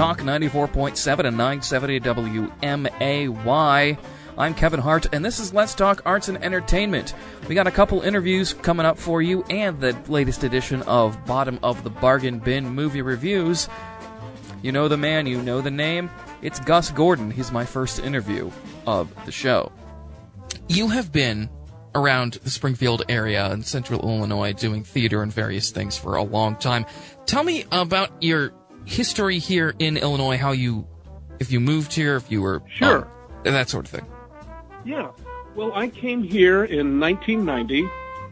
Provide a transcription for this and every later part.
Talk 94.7 and 970 WMAY. I'm Kevin Hart, and this is Let's Talk Arts and Entertainment. We got a couple interviews coming up for you, and the latest edition of Bottom of the Bargain Bin Movie Reviews. You know the man, you know the name. It's Gus Gordon. He's my first interview of the show. You have been around the Springfield area in central Illinois doing theater and various things for a long time. Tell me about your history here in Illinois, how you, if you moved here, if you were... Sure. That sort of thing. Yeah. Well, I came here in 1990.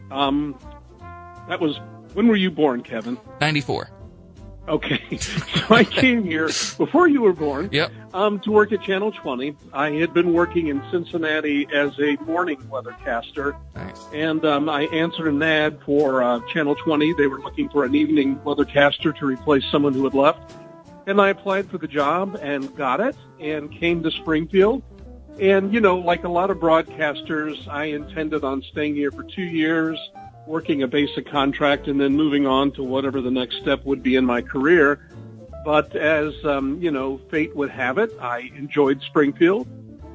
That was... When were you born, Kevin? 94. Okay. So I came here before you were born. Yep. To work at Channel 20. I had been working in Cincinnati as a morning weathercaster. Nice. And I answered an ad for Channel 20. They were looking for an evening weathercaster to replace someone who had left. And I applied for the job and got it and came to Springfield. And, you know, like a lot of broadcasters, I intended on staying here for 2 years, working a basic contract, and then moving on to whatever the next step would be in my career. But as, you know, fate would have it, I enjoyed Springfield.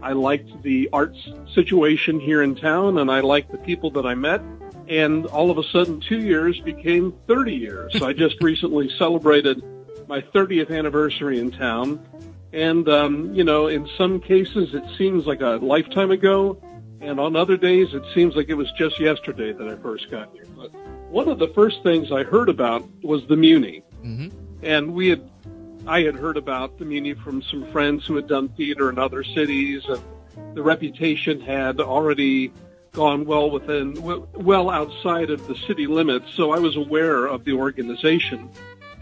I liked the arts situation here in town, and I liked the people that I met. And all of a sudden, 2 years became 30 years. I just recently celebrated my 30th anniversary in town. And, you know, in some cases, it seems like a lifetime ago. And on other days, it seems like it was just yesterday that I first got here. But one of the first things I heard about was the Muni. Mm-hmm. And I had heard about the Muni from some friends who had done theater in other cities. And the reputation had already gone well outside of the city limits. So I was aware of the organization.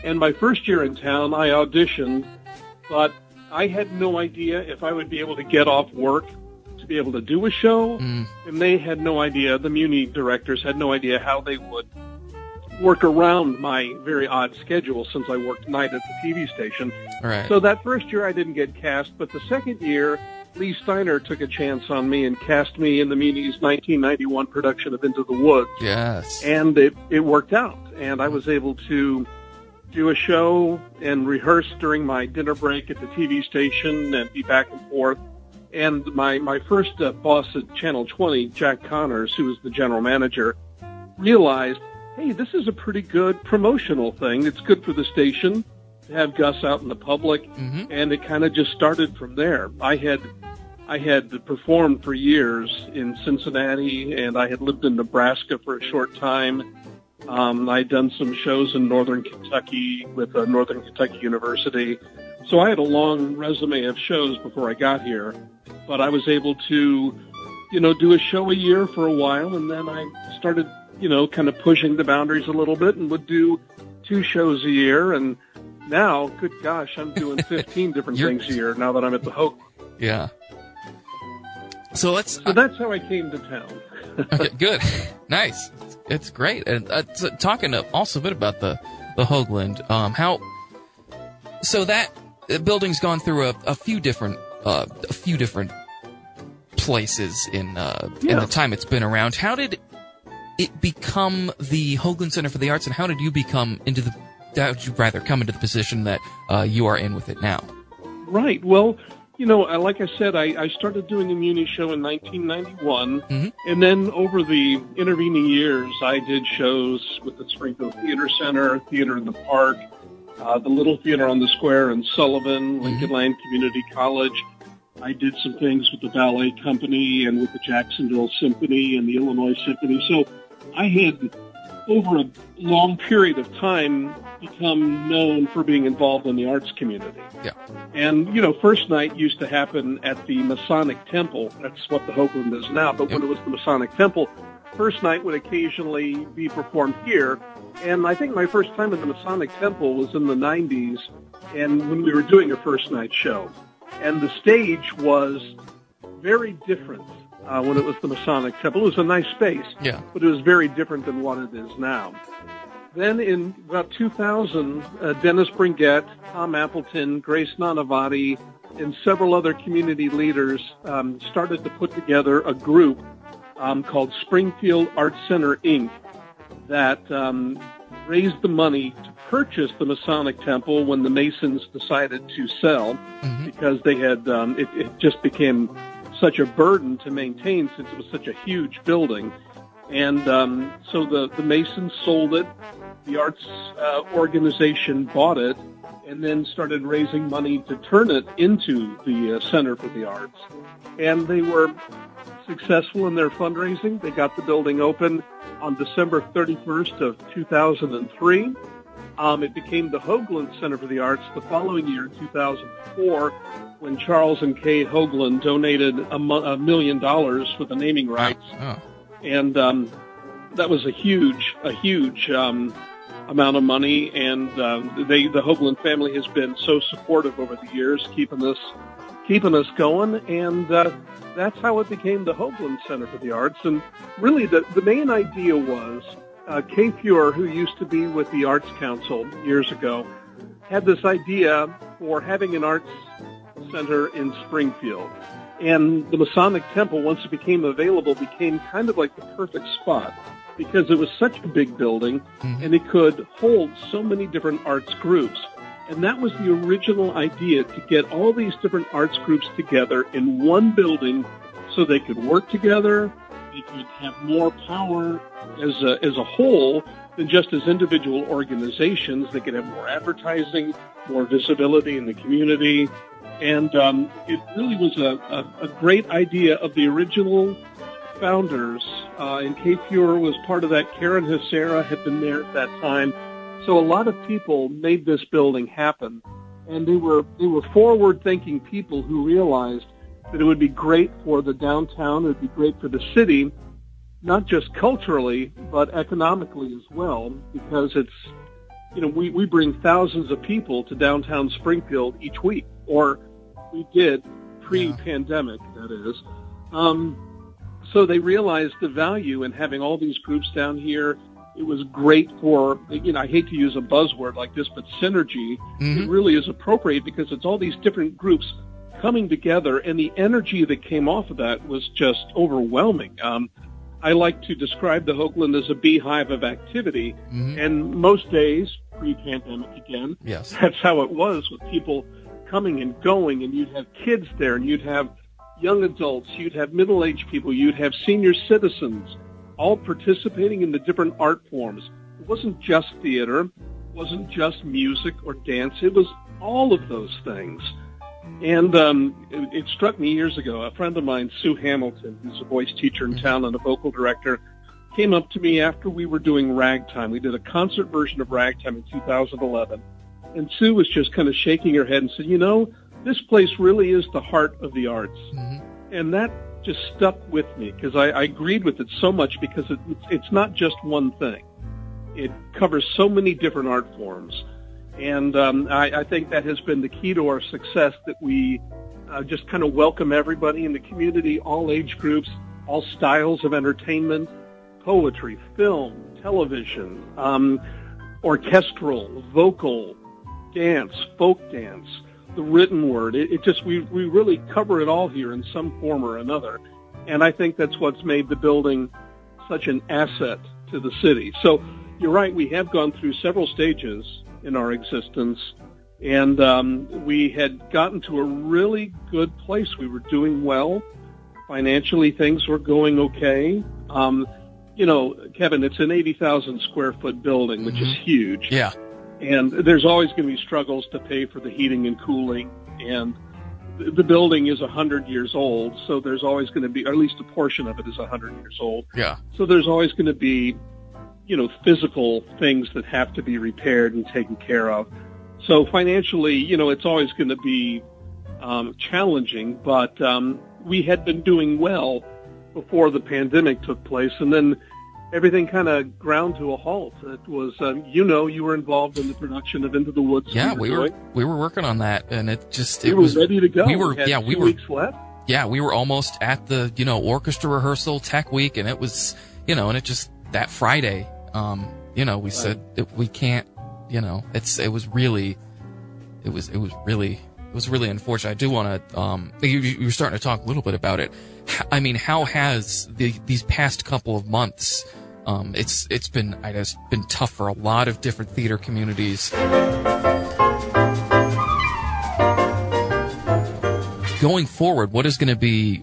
And my first year in town, I auditioned, but I had no idea if I would be able to get off work to be able to do a show, and they had no idea, the Muni directors had no idea how they would work around my very odd schedule since I worked night at the TV station. Right. So that first year I didn't get cast, but the second year, Lee Steiner took a chance on me and cast me in the Muni's 1991 production of Into the Woods. Yes. And it worked out, and I was able to do a show and rehearse during my dinner break at the TV station and be back and forth. And my first boss at Channel 20, Jack Connors, who was the general manager, realized, hey, this is a pretty good promotional thing. It's good for the station to have Gus out in the public. Mm-hmm. And it kind of just started from there. I had performed for years in Cincinnati, and I had lived in Nebraska for a short time. I'd done some shows in Northern Kentucky with Northern Kentucky University. So I had a long resume of shows before I got here, but I was able to, you know, do a show a year for a while, and then I started, you know, kind of pushing the boundaries a little bit and would do 2 shows a year, and now, good gosh, I'm doing 15 different things a year now that I'm at the Hoagland. Yeah. So that's how I came to town. Okay, good. Nice. It's great. And talking also a bit about the Hoagland, so that building's gone through a few different places in the time it's been around. How did it become the Hoagland Center for the Arts, and how did you come into the position that you are in with it now? Right. Well, you know, like I said, I started doing a Muni show in 1991, mm-hmm. and then over the intervening years, I did shows with the Springfield Theater Center, Theater in the Park, the Little Theater on the Square in Sullivan, Lincoln Land Community College. I did some things with the Ballet Company and with the Jacksonville Symphony and the Illinois Symphony. So I had, over a long period of time, become known for being involved in the arts community. Yeah. And, you know, first night used to happen at the Masonic Temple. That's what the Hoagland is now. But when it was the Masonic Temple, first night would occasionally be performed here. And I think my first time at the Masonic Temple was in the 90s, and when we were doing a first night show. And the stage was very different when it was the Masonic Temple. It was a nice space, but it was very different than what it is now. Then in about 2000, Dennis Bringett, Tom Appleton, Grace Nanavati, and several other community leaders started to put together a group called Springfield Arts Center, Inc., that raised the money to purchased the Masonic Temple when the Masons decided to sell, because they had it just became such a burden to maintain since it was such a huge building. And so the Masons sold it, the arts organization bought it, and then started raising money to turn it into the Center for the Arts. And they were successful in their fundraising. They got the building open on December 31st of 2003. It became the Hoagland Center for the Arts the following year, 2004, when Charles and Kay Hoagland donated $1 million for the naming rights. And that was a huge amount of money, and the Hoagland family has been so supportive over the years, keeping us going, and that's how it became the Hoagland Center for the Arts. And really, the main idea was Kay Fuhr, who used to be with the Arts Council years ago, had this idea for having an arts center in Springfield. And the Masonic Temple, once it became available, became kind of like the perfect spot because it was such a big building, and it could hold so many different arts groups. And that was the original idea, to get all these different arts groups together in one building so they could work together, they could have more power as a whole than just as individual organizations. They could have more advertising, more visibility in the community. And it really was a great idea of the original founders. And Kay Fuhr was part of that. Karen Hussera had been there at that time. So a lot of people made this building happen. And they were forward-thinking people who realized that it would be great for the downtown, it would be great for the city, not just culturally, but economically as well, because it's, we bring thousands of people to downtown Springfield each week, or we did pre-pandemic, that is. So they realized the value in having all these groups down here. It was great for, I hate to use a buzzword like this, but synergy, it really is appropriate because it's all these different groups coming together, and the energy that came off of that was just overwhelming. I like to describe the Hoagland as a beehive of activity, and most days, pre-pandemic again, that's how it was, with people coming and going, and you'd have kids there, and you'd have young adults, you'd have middle-aged people, you'd have senior citizens, all participating in the different art forms. It wasn't just theater, it wasn't just music or dance, it was all of those things. And it struck me years ago, a friend of mine, Sue Hamilton, who's a voice teacher in town and a vocal director, came up to me after we were doing Ragtime. We did a concert version of Ragtime in 2011. And Sue was just kind of shaking her head and said, this place really is the heart of the arts. And that just stuck with me because I agreed with it so much, because it's not just one thing. It covers so many different art forms. And I think that has been the key to our success, that we just kind of welcome everybody in the community, all age groups, all styles of entertainment, poetry, film, television, orchestral, vocal, dance, folk dance, the written word. It just, we really cover it all here in some form or another. And I think that's what's made the building such an asset to the city. So you're right, we have gone through several stages in our existence. And we had gotten to a really good place. We were doing well. Financially, things were going okay. Kevin, it's an 80,000 square foot building, which is huge. Yeah. And there's always going to be struggles to pay for the heating and cooling. And the building is 100 years old, so there's always going to be, or at least a portion of it is 100 years old. Yeah. So there's always going to be, physical things that have to be repaired and taken care of. So financially, it's always going to be challenging, but we had been doing well before the pandemic took place. And then everything kind of ground to a halt. It was, you were involved in the production of Into the Woods. Yeah, we were working on that, and it just we were ready to go. We had 2 weeks left. Yeah, we were almost at the orchestra rehearsal, tech week, and it was and it just that Friday, we right. said we can't. It was really unfortunate. I do want to you were starting to talk a little bit about it. I mean, how has these past couple of months It's been tough for a lot of different theater communities. Going forward, what is going to be,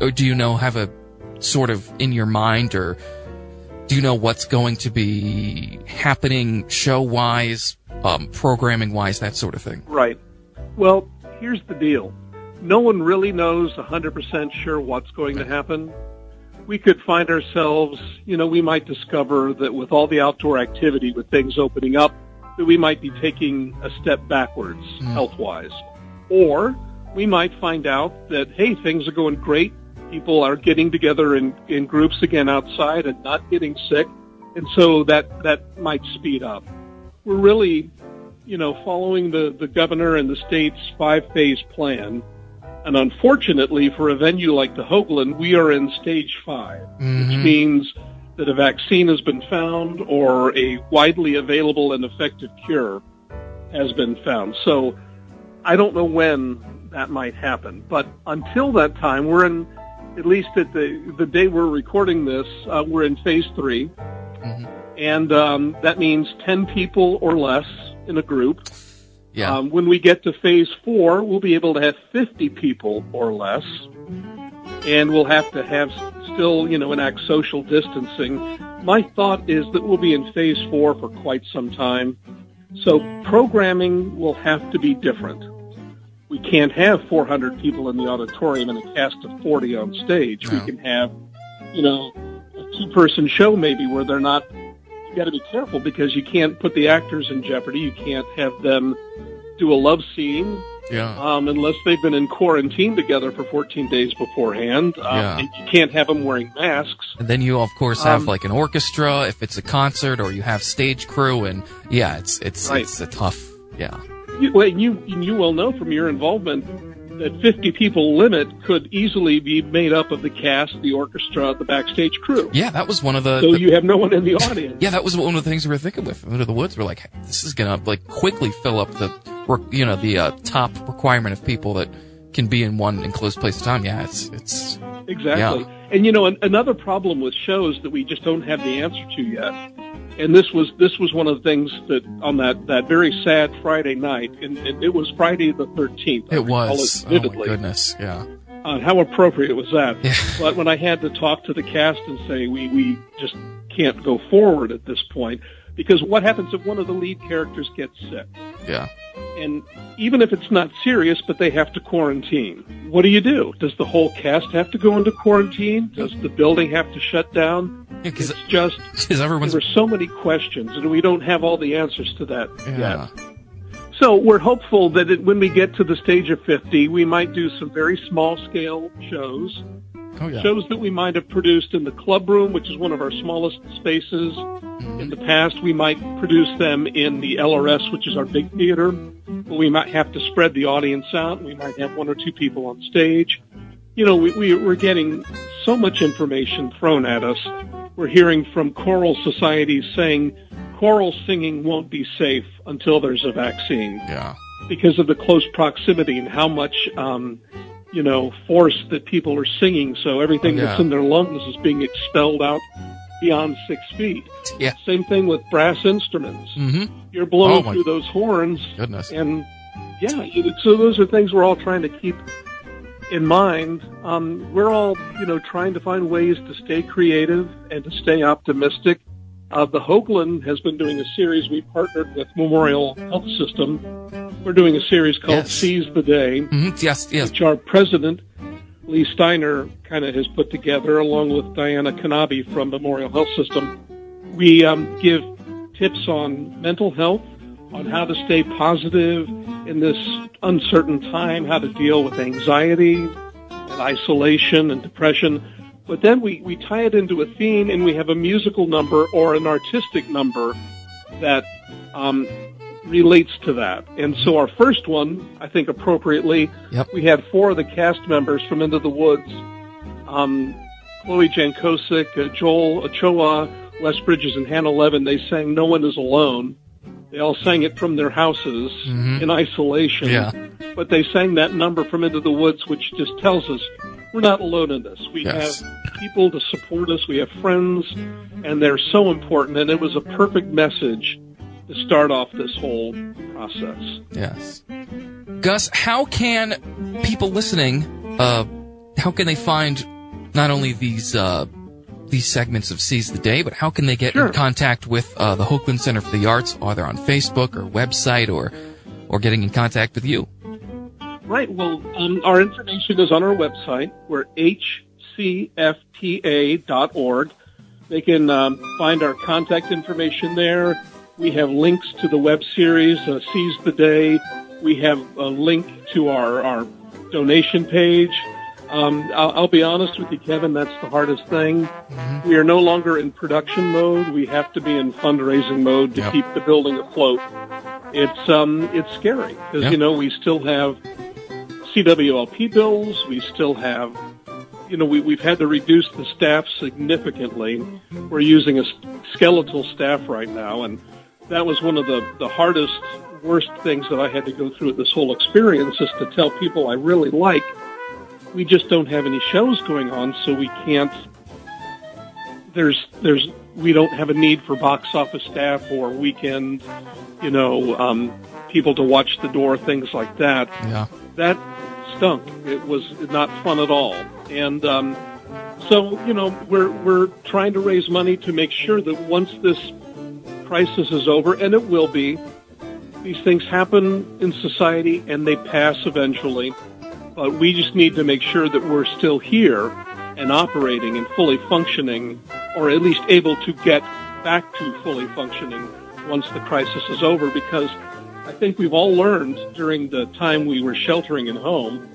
or do you know, have a sort of in your mind, or do you know what's going to be happening show-wise, programming-wise, that sort of thing? Right. Well, here's the deal. No one really knows 100% sure what's going to happen. We could find ourselves, we might discover that with all the outdoor activity, with things opening up, that we might be taking a step backwards health-wise. Or we might find out that, hey, things are going great. People are getting together in groups again outside and not getting sick. And so that might speed up. We're really, following the governor and the state's 5-phase plan. And unfortunately, for a venue like the Hoagland, we are in stage 5, which means that a vaccine has been found or a widely available and effective cure has been found. So I don't know when that might happen. But until that time, we're in, at least at the day we're recording this, we're in phase 3. And that means 10 people or less in a group. Yeah. When we get to phase 4, we'll be able to have 50 people or less, and we'll have to have still, enact social distancing. My thought is that we'll be in phase 4 for quite some time, so programming will have to be different. We can't have 400 people in the auditorium and a cast of 40 on stage. No. We can have, a 2-person show maybe where they're not. You got to be careful because you can't put the actors in jeopardy. You can't have them do a love scene unless they've been in quarantine together for 14 days beforehand. And you can't have them wearing masks. And then you, of course, have an orchestra if it's a concert, or you have stage crew, and it's right. It's a tough You will know from your involvement that 50 people limit could easily be made up of the cast, the orchestra, the backstage crew. Yeah, that was one of the... So you have no one in the audience. Yeah, that was one of the things we were thinking with Into the Woods. We're like, this is going to quickly fill up the top requirement of people that can be in one enclosed place at a time. Yeah, it's... Exactly. Yeah. And, another problem with shows that we just don't have the answer to yet, and this was one of the things that on that very sad Friday night, and it was Friday the 13th. It was. Oh, my goodness, yeah. How appropriate was that? Yeah. But when I had to talk to the cast and say, we just can't go forward at this point, because what happens if one of the lead characters gets sick? Yeah. And even if it's not serious, but they have to quarantine, what do you do? Does the whole cast have to go into quarantine? Does the building have to shut down? Yeah, there are so many questions, and we don't have all the answers to that yet. So we're hopeful that when we get to the stage of 50, we might do some very small-scale shows, shows that we might have produced in the club room, which is one of our smallest spaces. In the past, we might produce them in the LRS, which is our big theater, but we might have to spread the audience out. We might have 1 or 2 people on stage. We're getting so much information thrown at us. We're hearing from choral societies saying choral singing won't be safe until there's a vaccine because of the close proximity and how much force that people are singing. So everything that's in their lungs is being expelled out beyond 6 feet. Yeah. Same thing with brass instruments. You're blowing through those horns. Goodness. And so those are things we're all trying to keep in mind. We're all, trying to find ways to stay creative and to stay optimistic. The Hoagland has been doing a series. We partnered with Memorial Health System. We're doing a series called Seize the Day, which our president, Lee Steiner, kind of has put together, along with Diana Kanabe from Memorial Health System. We give tips on mental health, on how to stay positive in this uncertain time, how to deal with anxiety and isolation and depression. But then we tie it into a theme, and we have a musical number or an artistic number that relates to that. And so our first one, I think appropriately, we had 4 of the cast members from Into the Woods, Chloe Jankosik, Joel Ochoa, Wes Bridges, and Hannah Levin. They sang No One Is Alone. They all sang it from their houses in isolation. Yeah. But they sang that number from Into the Woods, which just tells us we're not alone in this. We have people to support us. We have friends, and they're so important. And it was a perfect message to start off this whole process. Yes. Gus, how can people listening, how can they find not only these segments of Seize the Day, but how can they get in contact with the Hoagland Center for the Arts, either on Facebook or website or getting in contact with you? Right. Well, our information is on our website. We're hcfta.org. They can find our contact information there. We have links to the web series, Seize the Day. We have a link to our donation page. I'll be honest with you, Kevin, that's the hardest thing. Mm-hmm. We are no longer in production mode. We have to be in fundraising mode to keep the building afloat. It's scary because, you know, we still have CWLP bills. We still have, you know, we've had to reduce the staff significantly. We're using a skeletal staff right now, and that was one of the hardest, worst things that I had to go through with this whole experience, is to tell people I really like, we just don't have any shows going on, so we can't, we don't have a need for box office staff or weekend, you know, people to watch the door, things like that. Yeah. That stunk. It was not fun at all. And so, you know, we're trying to raise money to make sure that once this crisis is over, and it will be, these things happen in society and they pass eventually. But we just need to make sure that we're still here and operating and fully functioning, or at least able to get back to fully functioning once the crisis is over, because I think we've all learned during the time we were sheltering at home,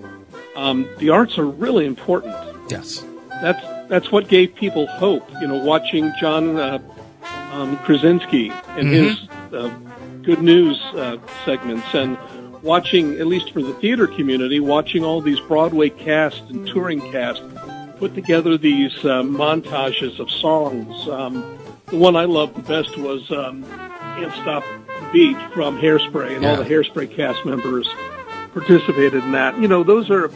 the arts are really important. Yes. That's what gave people hope. You know, watching John Krasinski and his Good News segments, and watching, at least for the theater community, watching all these Broadway cast and touring cast put together these montages of songs. The one I loved the best was Can't Stop the Beat from Hairspray, and all the Hairspray cast members participated in that. You know, those are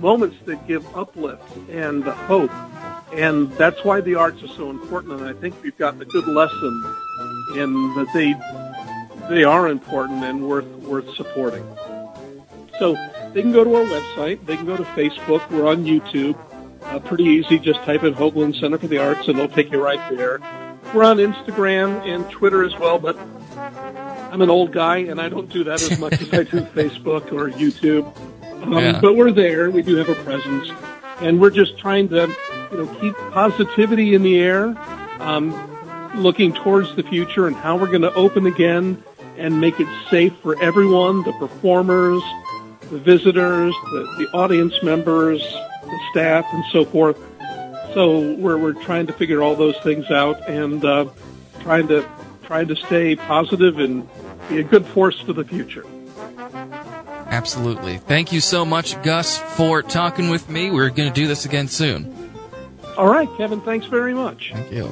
moments that give uplift and hope, and that's why the arts are so important, and I think we've gotten a good lesson in that they are important and worth supporting. So they can go to our website. They can go to Facebook. We're on YouTube. Pretty easy. Just type in Hoagland Center for the Arts, and they'll take you right there. We're on Instagram and Twitter as well, but I'm an old guy, and I don't do that as much as I do Facebook or YouTube. But we're there. We do have a presence. And we're just trying to, you know, keep positivity in the air, looking towards the future and how we're going to open again and make it safe for everyone, the performers, the visitors, the audience members, the staff, and so forth. So we're trying to figure all those things out, and trying to stay positive and be a good force for the future. Absolutely. Thank you so much, Gus, for talking with me. We're going to do this again soon. All right, Kevin. Thanks very much. Thank you.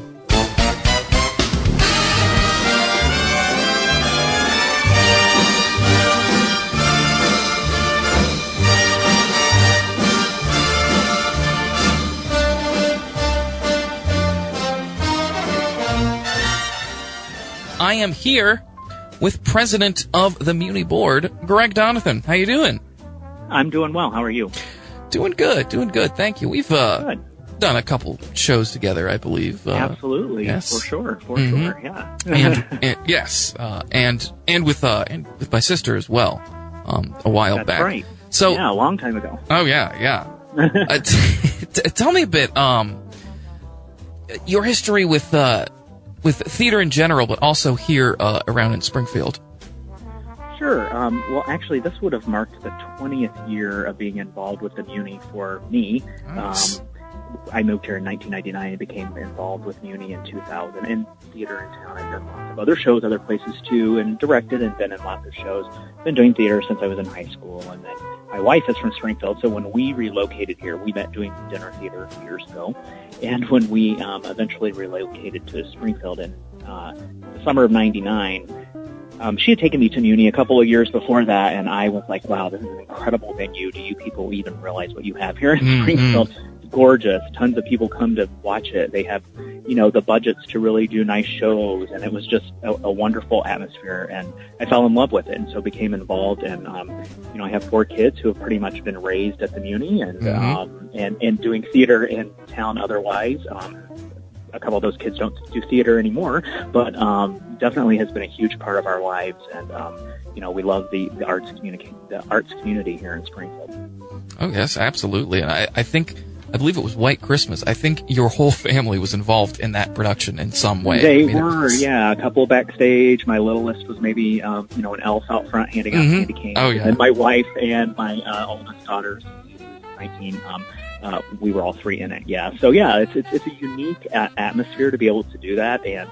I am here with President of the Muni Board, Greg Donathan. How you doing? I'm doing well. How are you? Doing good. Thank you. We've done a couple shows together, I believe. Absolutely. Yes. For sure. Yeah. and yes. And with my sister as well. A while back. That's right. So yeah, a long time ago. Oh yeah. Tell me a bit. Your history with theater in general, but also here around in Springfield. Sure. Well, actually, this would have marked the 20th year of being involved with the Muni for me. Nice. I moved here in 1999 and became involved with Muni in 2000, and theater in town. I've done lots of other shows, other places too, and directed and been in lots of shows. Been doing theater since I was in high school, and then my wife is from Springfield, so when we relocated here, we met doing dinner theater years ago, and when we eventually relocated to Springfield in the summer of 99, she had taken me to Muni a couple of years before that, and I was like, wow, this is an incredible venue. Do you people even realize what you have here in Springfield? gorgeous. Tons of people come to watch it. They have, you know, the budgets to really do nice shows, and it was just a wonderful atmosphere, and I fell in love with it, and so became involved. And you know, I have 4 kids who have pretty much been raised at the Muni, and and doing theater in town otherwise. A couple of those kids don't do theater anymore, but definitely has been a huge part of our lives. And you know, we love the arts community here in Springfield. Oh yes, absolutely. And I believe it was White Christmas. I think your whole family was involved in that production in some way. They were, a couple backstage. My littlest was maybe, you know, an elf out front handing out candy canes. Oh, yeah. And my wife and my oldest daughter, 19, we were all 3 in it. Yeah. So, yeah, it's a unique atmosphere to be able to do that. And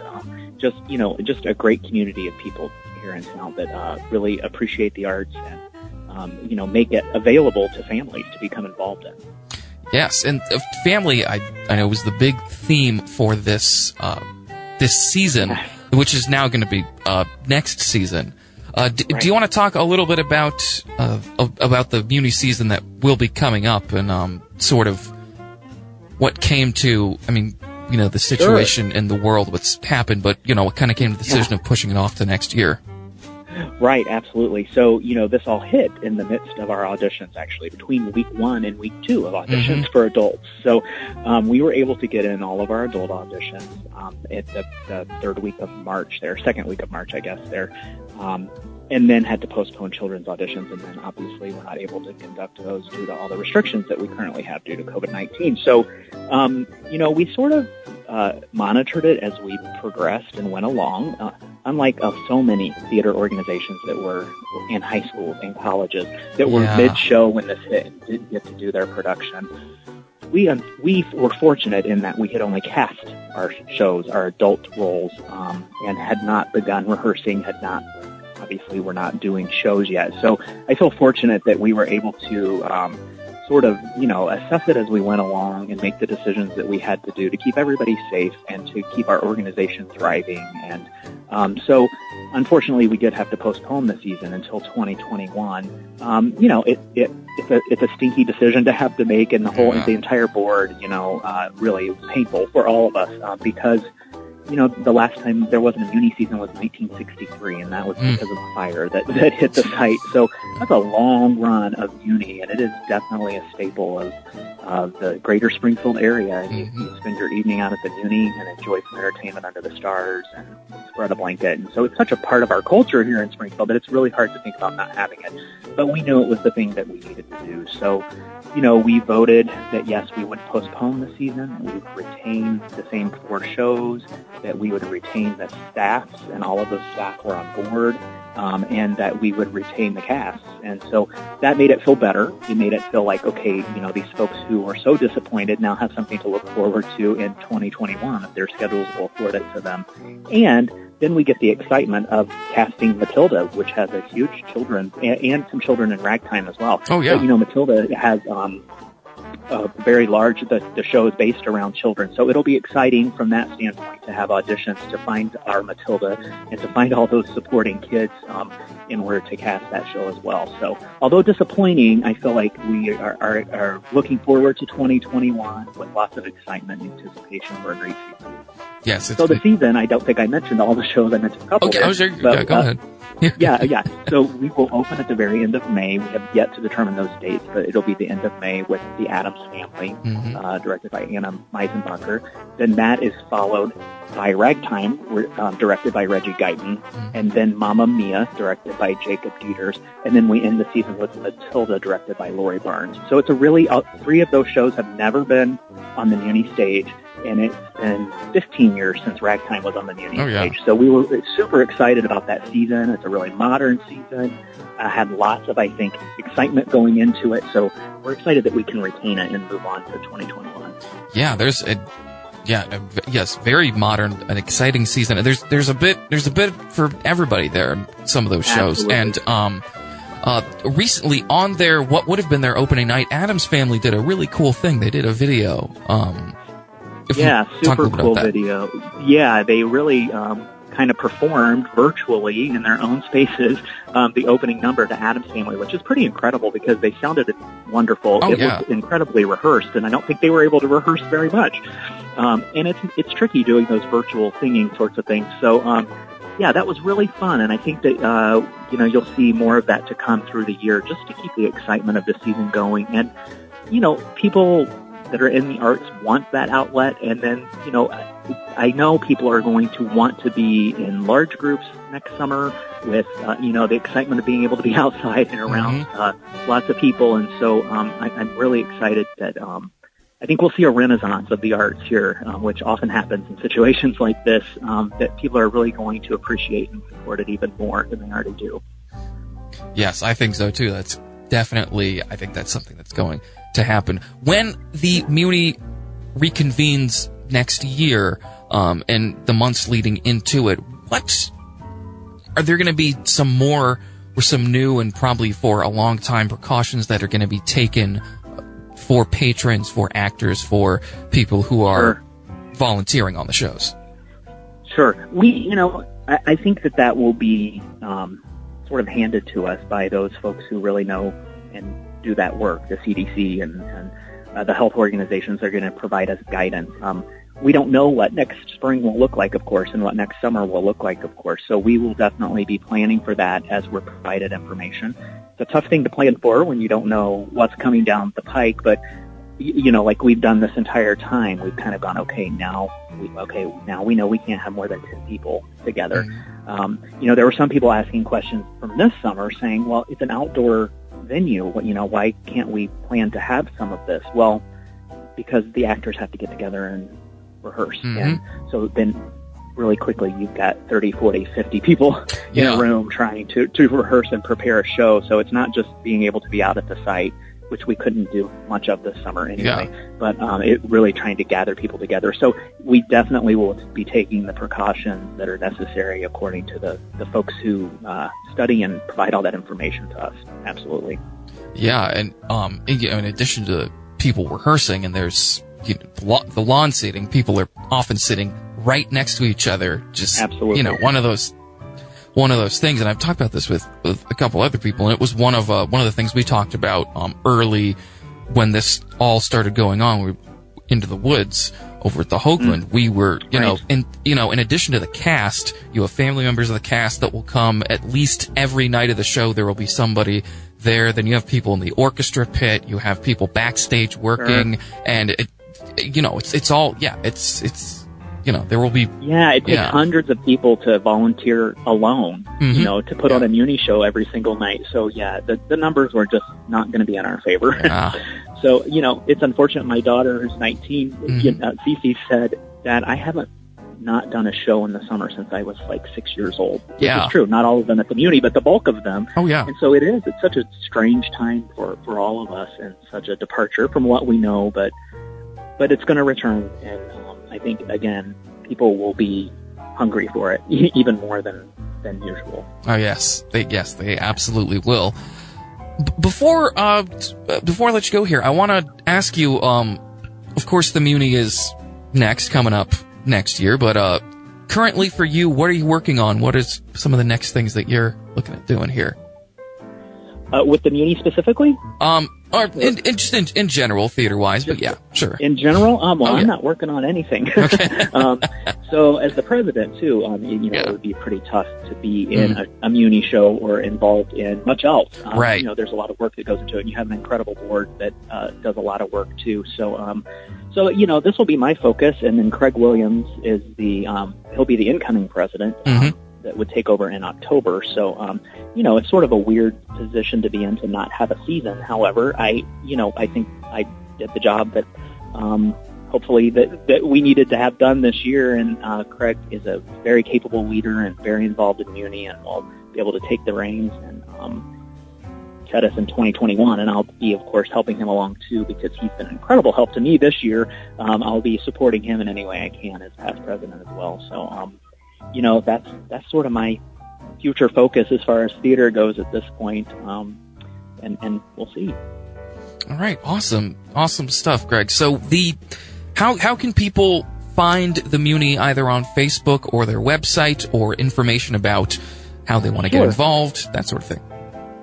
just, you know, just a great community of people here in town that really appreciate the arts and, you know, make it available to families to become involved in. Yes, and family, I know, was the big theme for this this season, which is now going to be next season. Do you want to talk a little bit about the Muni season that will be coming up, and sort of what came to, I mean, you know, the situation in the world, what's happened, but, you know, what kind of came to the decision of pushing it off to next year? Right, absolutely. So, you know, this all hit in the midst of our auditions, actually, between week 1 and week 2 of auditions for adults. So we were able to get in all of our adult auditions at the 3rd week of March there, 2nd week of March, I guess, there, and then had to postpone children's auditions. And then obviously we're not able to conduct those due to all the restrictions that we currently have due to COVID-19. So, you know, we sort of monitored it as we progressed and went along. Unlike of so many theater organizations that were in high schools and colleges that were mid-show when this hit and didn't get to do their production, we were fortunate in that we had only cast our shows, our adult roles, and had not begun rehearsing, obviously we're not doing shows yet. So I feel fortunate that we were able to sort of, you know, assess it as we went along and make the decisions that we had to do to keep everybody safe and to keep our organization thriving. And so, unfortunately, we did have to postpone the season until 2021. You know, it's a stinky decision to have to make, and the entire board, you know, really was painful for all of us because, you know, the last time there wasn't a Muni season was 1963, and that was because of the fire that hit the site. So that's a long run of Muni, and it is definitely a staple of the greater Springfield area. And you spend your evening out at the Muni and enjoy some entertainment under the stars and spread a blanket. And so it's such a part of our culture here in Springfield that it's really hard to think about not having it. But we knew it was the thing that we needed to do. So, you know, we voted that, yes, we would postpone the season. We would retain the same 4 shows, that we would retain the staffs, and all of those staff were on board, and that we would retain the casts. And so that made it feel better. It made it feel like, okay, you know, these folks who were so disappointed now have something to look forward to in 2021 if their schedules will afford it to them. And then we get the excitement of casting Matilda, which has a huge children and some children in ragtime as well. Oh, yeah. But, you know, Matilda has... very large, the show is based around children, so it'll be exciting from that standpoint to have auditions to find our Matilda and to find all those supporting kids in order to cast that show as well. So although disappointing, I feel like we are looking forward to 2021 with lots of excitement and anticipation for a great season. Yes. So the season, I don't think I mentioned all the shows. I mentioned a couple. Okay, of them, go ahead. Yeah. So we will open at the very end of May. We have yet to determine those dates, but it'll be the end of May with The Addams Family, directed by Anna Meisenbacher. Then that is followed by Ragtime, directed by Reggie Guyton, and then Mamma Mia, directed by Jacob Dieters, and then we end the season with Matilda, directed by Lori Barnes. So it's a really 3 of those shows have never been on the Muni stage. And it's been 15 years since Ragtime was on the Muni stage. So we were super excited about that season. It's a really modern season. I had lots of, I think, excitement going into it. So we're excited that we can retain it and move on to 2021. Yeah, very modern and exciting season. There's a bit for everybody there, some of those shows. Absolutely. And recently on their, what would have been their opening night, Addams Family did a really cool thing. They did a video, super cool video. Yeah, they really kind of performed virtually in their own spaces the opening number to Addams Family, which is pretty incredible because they sounded wonderful. It was incredibly rehearsed, and I don't think they were able to rehearse very much. And it's tricky doing those virtual singing sorts of things. So, yeah, that was really fun, and I think that you'll see more of that to come through the year, just to keep the excitement of the season going. And people that are in the arts want that outlet, and then I know people are going to want to be in large groups next summer with the excitement of being able to be outside and around lots of people. And so I'm really excited that I think we'll see a renaissance of the arts here, which often happens in situations like this, that people are really going to appreciate and support it even more than they already do. Yes, I think so too. That's definitely, I think that's something that's going to happen. When the Muni reconvenes next year, and the months leading into it, are there going to be some more or some new and probably for a long time precautions that are going to be taken for patrons, for actors, for people who are volunteering on the shows? Sure. We, I think that will be sort of handed to us by those folks who really know and do that work. The CDC and the health organizations are going to provide us guidance. We don't know what next spring will look like, of course, and what next summer will look like, of course. So we will definitely be planning for that as we're provided information. It's a tough thing to plan for when you don't know what's coming down the pike, but like we've done this entire time, we've kind of gone, now we know we can't have more than 10 people together. There were some people asking questions from this summer saying, well, it's an outdoor venue, why can't we plan to have some of this? Well, because the actors have to get together and rehearse. And so then really quickly, you've got 30, 40, 50 people in a room trying to rehearse and prepare a show. So it's not just being able to be out at the site, which we couldn't do much of this summer anyway, but it really trying to gather people together. So we definitely will be taking the precautions that are necessary according to the folks who study and provide all that information to us. Absolutely. Yeah, and in addition to people rehearsing, and there's the lawn seating, people are often sitting right next to each other, just one of those things. And I've talked about this with a couple other people, and it was one of the things we talked about early when this all started going on. We were into the woods over at the Hoagland. We were, in addition to the cast, you have family members of the cast that will come at least every night of the show. There will be somebody there. Then you have people in the orchestra pit. You have people backstage working, and it's all. There will be... Yeah, it takes hundreds of people to volunteer alone, to put on a Muni show every single night. So, the numbers were just not going to be in our favor. Yeah. So, it's unfortunate. My daughter, who's 19, Cece said, "Dad, I haven't not done a show in the summer since I was like 6 years old." It's true. Not all of them at the Muni, but the bulk of them. Oh, yeah. And so it is. It's such a strange time for all of us, and such a departure from what we know, but it's going to return, and I think, again, people will be hungry for it even more than usual. Oh, yes. They absolutely will. Before I let you go here, I want to ask you, of course, the Muni is coming up next year, but currently for you, what are you working on? What is some of the next things that you're looking at doing here? With the Muni specifically? Or in general, theater-wise, but yeah, sure. In general, I'm not working on anything. Okay. So as the president, too, it would be pretty tough to be in a Muni show or involved in much else. Right. There's a lot of work that goes into it, and you have an incredible board that does a lot of work, too. So, this will be my focus, and then Craig Williams is he'll be the incoming president. That would take over in October. So, it's sort of a weird position to be in, to not have a season. However, I think I did the job that hopefully that we needed to have done this year. And Craig is a very capable leader and very involved in Muni, and will be able to take the reins and set us in 2021. And I'll be, of course, helping him along too, because he's been an incredible help to me this year. I'll be supporting him in any way I can as past president as well. So, that's sort of my future focus as far as theater goes at this point, and we'll see. All right, awesome stuff, Greg. So how can people find The Muni either on Facebook or their website, or information about how they want to get involved, that sort of thing?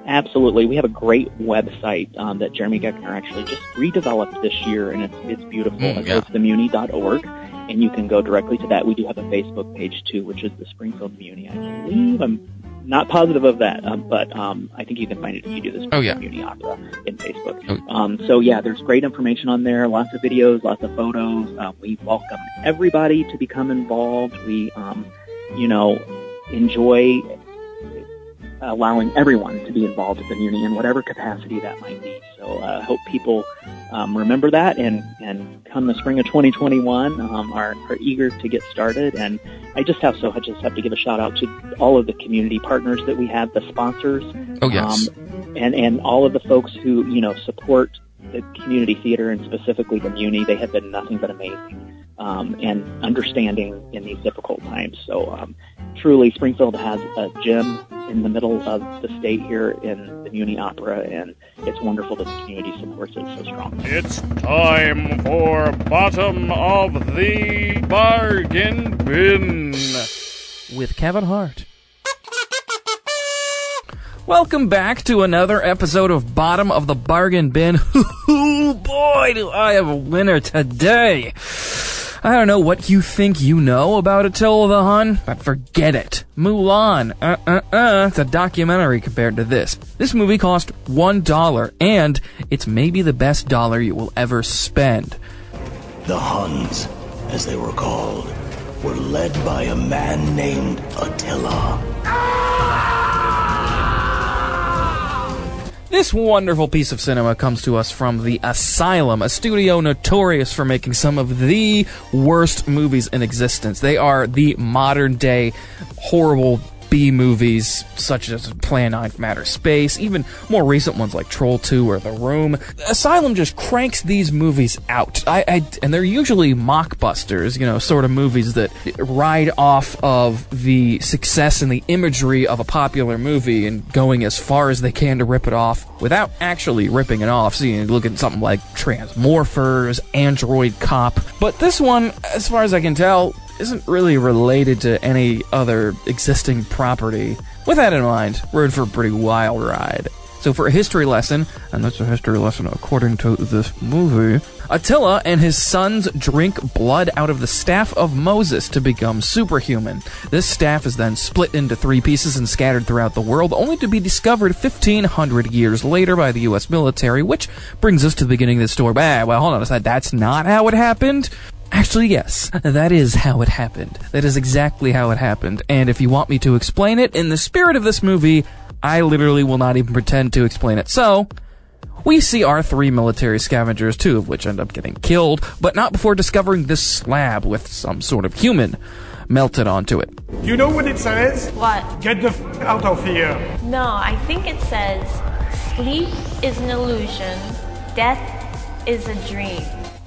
Absolutely. We have a great website that Jeremy Geckner actually just redeveloped this year, and it's beautiful. It's TheMuni.org, and you can go directly to that. We do have a Facebook page, too, which is the Springfield Muni. I believe I'm not positive of that, but I think you can find it if you do the Springfield Muni Opera in Facebook. There's great information on there, lots of videos, lots of photos. We welcome everybody to become involved. We, enjoy allowing everyone to be involved at the Muni in whatever capacity that might be. So I hope people remember that and come the spring of 2021 are eager to get started. And I just have to give a shout out to all of the community partners that we have, the sponsors, and all of the folks who support the community theater and specifically the Muni. They have been nothing but amazing. And understanding in these difficult times. So truly, Springfield has a gem in the middle of the state here in the Muni Opera, and it's wonderful that the community supports it so strongly. It's time for Bottom of the Bargain Bin with Kevin Hart. Welcome back to another episode of Bottom of the Bargain Bin. Boy, do I have a winner today. I don't know what you think you know about Attila the Hun, but forget it. Mulan, it's a documentary compared to this. This movie cost $1, and it's maybe the best dollar you will ever spend. The Huns, as they were called, were led by a man named Attila. This wonderful piece of cinema comes to us from The Asylum, a studio notorious for making some of the worst movies in existence. They are the modern-day horrible B-movies, such as Plan 9 from Outer Space, even more recent ones like Troll 2 or The Room. Asylum just cranks these movies out. And they're usually mockbusters, sort of movies that ride off of the success and the imagery of a popular movie and going as far as they can to rip it off without actually ripping it off. So you look at something like Transmorphers, Android Cop. But this one, as far as I can tell, isn't really related to any other existing property. With that in mind, we're in for a pretty wild ride. So for a history lesson, and that's a history lesson according to this movie, Attila and his sons drink blood out of the staff of Moses to become superhuman. This staff is then split into 3 pieces and scattered throughout the world, only to be discovered 1,500 years later by the U.S. military, which brings us to the beginning of this story. Well, hold on a second, that's not how it happened. Actually, yes, that is how it happened. That is exactly how it happened. And if you want me to explain it in the spirit of this movie, I literally will not even pretend to explain it. So, we see our 3 military scavengers, 2 of which end up getting killed, but not before discovering this slab with some sort of human melted onto it. You know what it says? What? Get the out of here. No, I think it says, sleep is an illusion, death is a dream.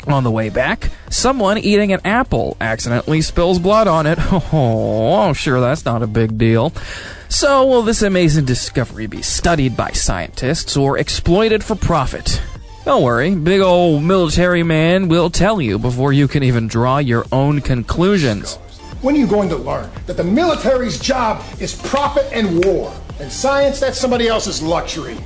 On the way back, someone eating an apple accidentally spills blood on it. Oh, I'm sure that's not a big deal. So will this amazing discovery be studied by scientists or exploited for profit? Don't worry, big old military man will tell you before you can even draw your own conclusions. When are you going to learn that the military's job is profit and war, and science, that's somebody else's luxury?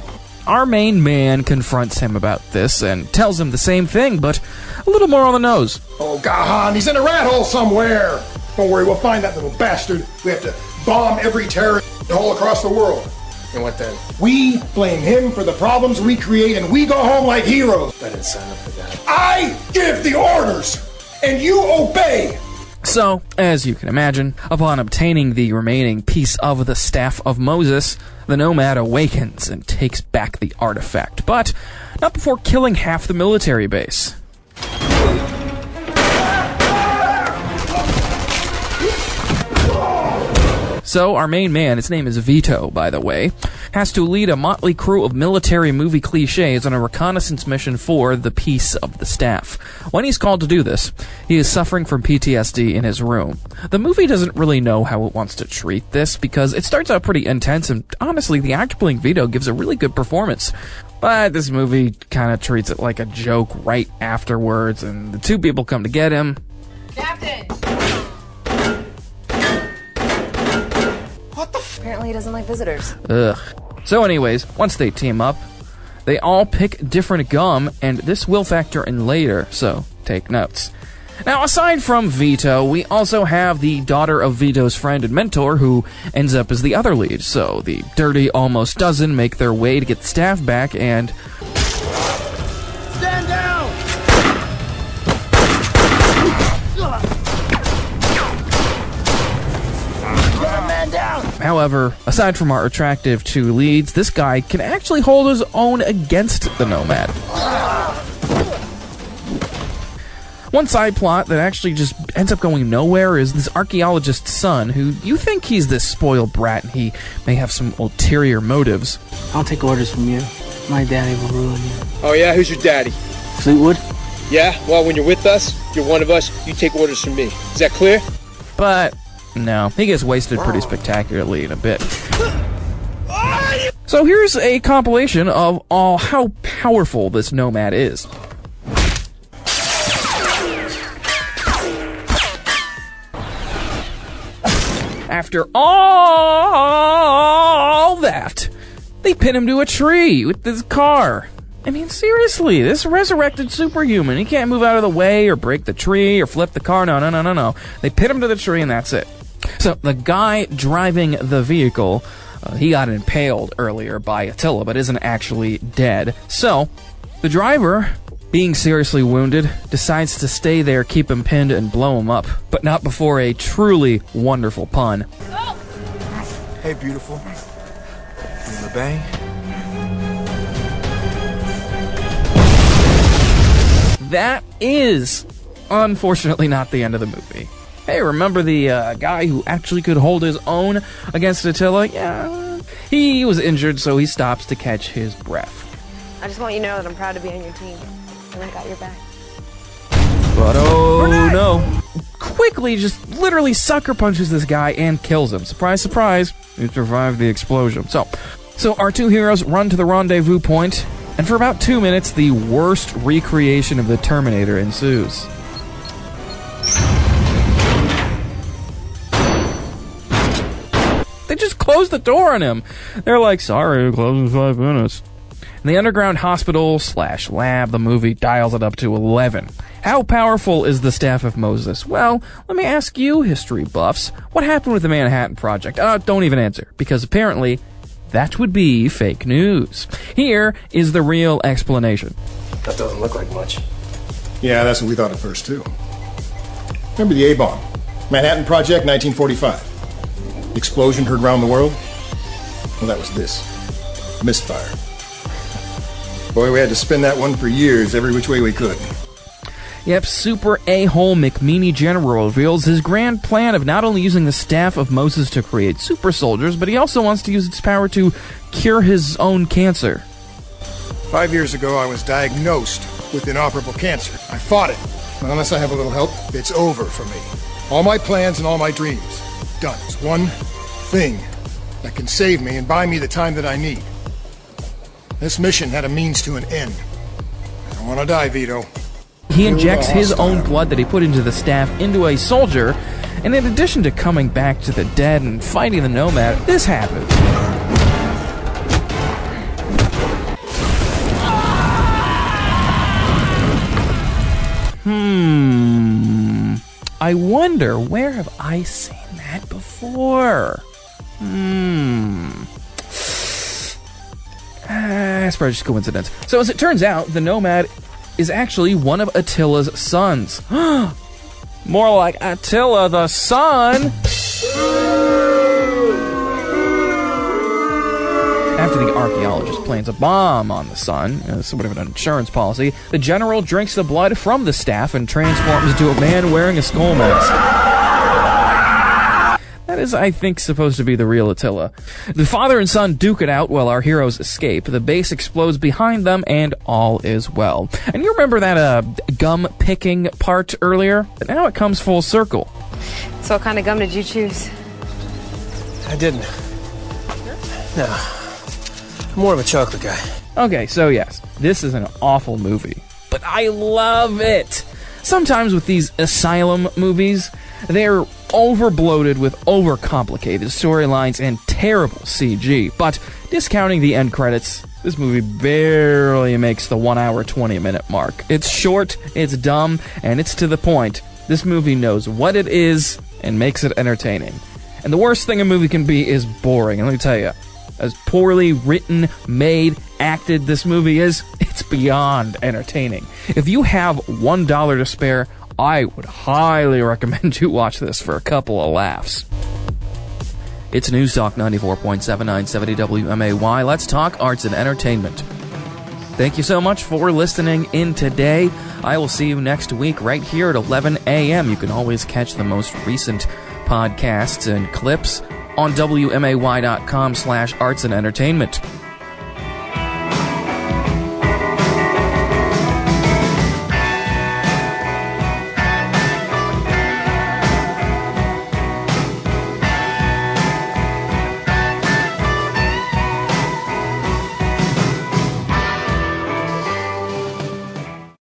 Our main man confronts him about this and tells him the same thing, but a little more on the nose. Oh, Gahan, he's in a rat hole somewhere. Don't worry, we'll find that little bastard. We have to bomb every terrorist all across the world. And what then? We blame him for the problems we create, and we go home like heroes. I didn't sign up for that. I give the orders, and you obey. So, as you can imagine, upon obtaining the remaining piece of the Staff of Moses, the Nomad awakens and takes back the artifact, but not before killing half the military base. So, our main man, his name is Vito, by the way, has to lead a motley crew of military movie cliches on a reconnaissance mission for the piece of the staff. When he's called to do this, he is suffering from PTSD in his room. The movie doesn't really know how it wants to treat this because it starts out pretty intense, and honestly, the actor playing Vito gives a really good performance. But this movie kind of treats it like a joke right afterwards, and the 2 people come to get him. Captain! What the f? Apparently he doesn't like visitors. Ugh. So anyways, once they team up, they all pick different gum, and this will factor in later, so take notes. Now, aside from Vito, we also have the daughter of Vito's friend and mentor, who ends up as the other lead. So the dirty almost dozen make their way to get the staff back and... Stand down! Let a man down! However, aside from our attractive two leads, this guy can actually hold his own against the Nomad. One side plot that actually just ends up going nowhere is this archaeologist's son, who you think he's this spoiled brat and he may have some ulterior motives. I'll take orders from you. My daddy will ruin you. Oh yeah? Who's your daddy? Fleetwood. Yeah? Well, when you're with us, you're one of us, you take orders from me. Is that clear? But no, he gets wasted pretty spectacularly in a bit. So here's a compilation of all how powerful this Nomad is. After all that, they pin him to a tree with this car. I mean, seriously, this resurrected superhuman, he can't move out of the way or break the tree or flip the car. No. They pin him to the tree and that's it. So the guy driving the vehicle, he got impaled earlier by Attila, but isn't actually dead. So the driver, being seriously wounded, decides to stay there, keep him pinned, and blow him up. But not before a truly wonderful pun. Oh. Hey, beautiful. You wanna bang? That is, unfortunately, not the end of the movie. Hey, remember the guy who actually could hold his own against Attila? Yeah, he was injured, so he stops to catch his breath. I just want you to know that I'm proud to be on your team. I got your back. But oh no! Quickly just literally sucker punches this guy and kills him. Surprise, surprise! He survived the explosion. So our two heroes run to the rendezvous point, and for about 2 minutes, the worst recreation of the Terminator ensues. They just closed the door on him. They're like, sorry, close in 5 minutes. In the underground hospital slash lab, the movie dials it up to 11. How powerful is the Staff of Moses? Well, let me ask you, history buffs. What happened with the Manhattan Project? Don't even answer, because apparently that would be fake news. Here is the real explanation. That doesn't look like much. Yeah, that's what we thought at first, too. Remember the A-bomb? Manhattan Project, 1945. Explosion heard around the world? Well, that was this. Misfire. Boy, we had to spin that one for years, every which way we could. Yep, super a-hole McMeany General reveals his grand plan of not only using the Staff of Moses to create super soldiers, but he also wants to use its power to cure his own cancer. 5 years ago, I was diagnosed with inoperable cancer. I fought it. But unless I have a little help, it's over for me. All my plans and all my dreams, done. It's one thing that can save me and buy me the time that I need. This mission had a means to an end. I don't want to die, Vito. He injects his own blood that he put into the staff into a soldier, and in addition to coming back to the dead and fighting the Nomad, this happens. I wonder, where have I seen that before? That's probably just coincidence. So as it turns out, the Nomad is actually one of Attila's sons. More like Attila the Hun. After the archaeologist plants a bomb on the sun, sort of an insurance policy, the general drinks the blood from the staff and transforms into a man wearing a skull mask. That is, I think, supposed to be the real Attila. The father and son duke it out while our heroes escape. The base explodes behind them, and all is well. And you remember that gum-picking part earlier? But now it comes full circle. So what kind of gum did you choose? I didn't. No. I'm more of a chocolate guy. Okay, so yes, this is an awful movie. But I love it! sometimes with these Asylum movies, they're overbloated with overcomplicated storylines and terrible CG. But discounting the end credits, this movie barely makes the 1-hour, 20-minute mark. It's short, it's dumb, and it's to the point. This movie knows what it is and makes it entertaining. And the worst thing a movie can be is boring. And let me tell you, as poorly written, made, acted this movie is, it's beyond entertaining. If you have $1 to spare, I would highly recommend you watch this for a couple of laughs. It's News Talk 94.7970 WMAY. Let's talk arts and entertainment. Thank you so much for listening in today. I will see you next week right here at 11 a.m. You can always catch the most recent podcasts and clips on WMAY.com/arts and entertainment.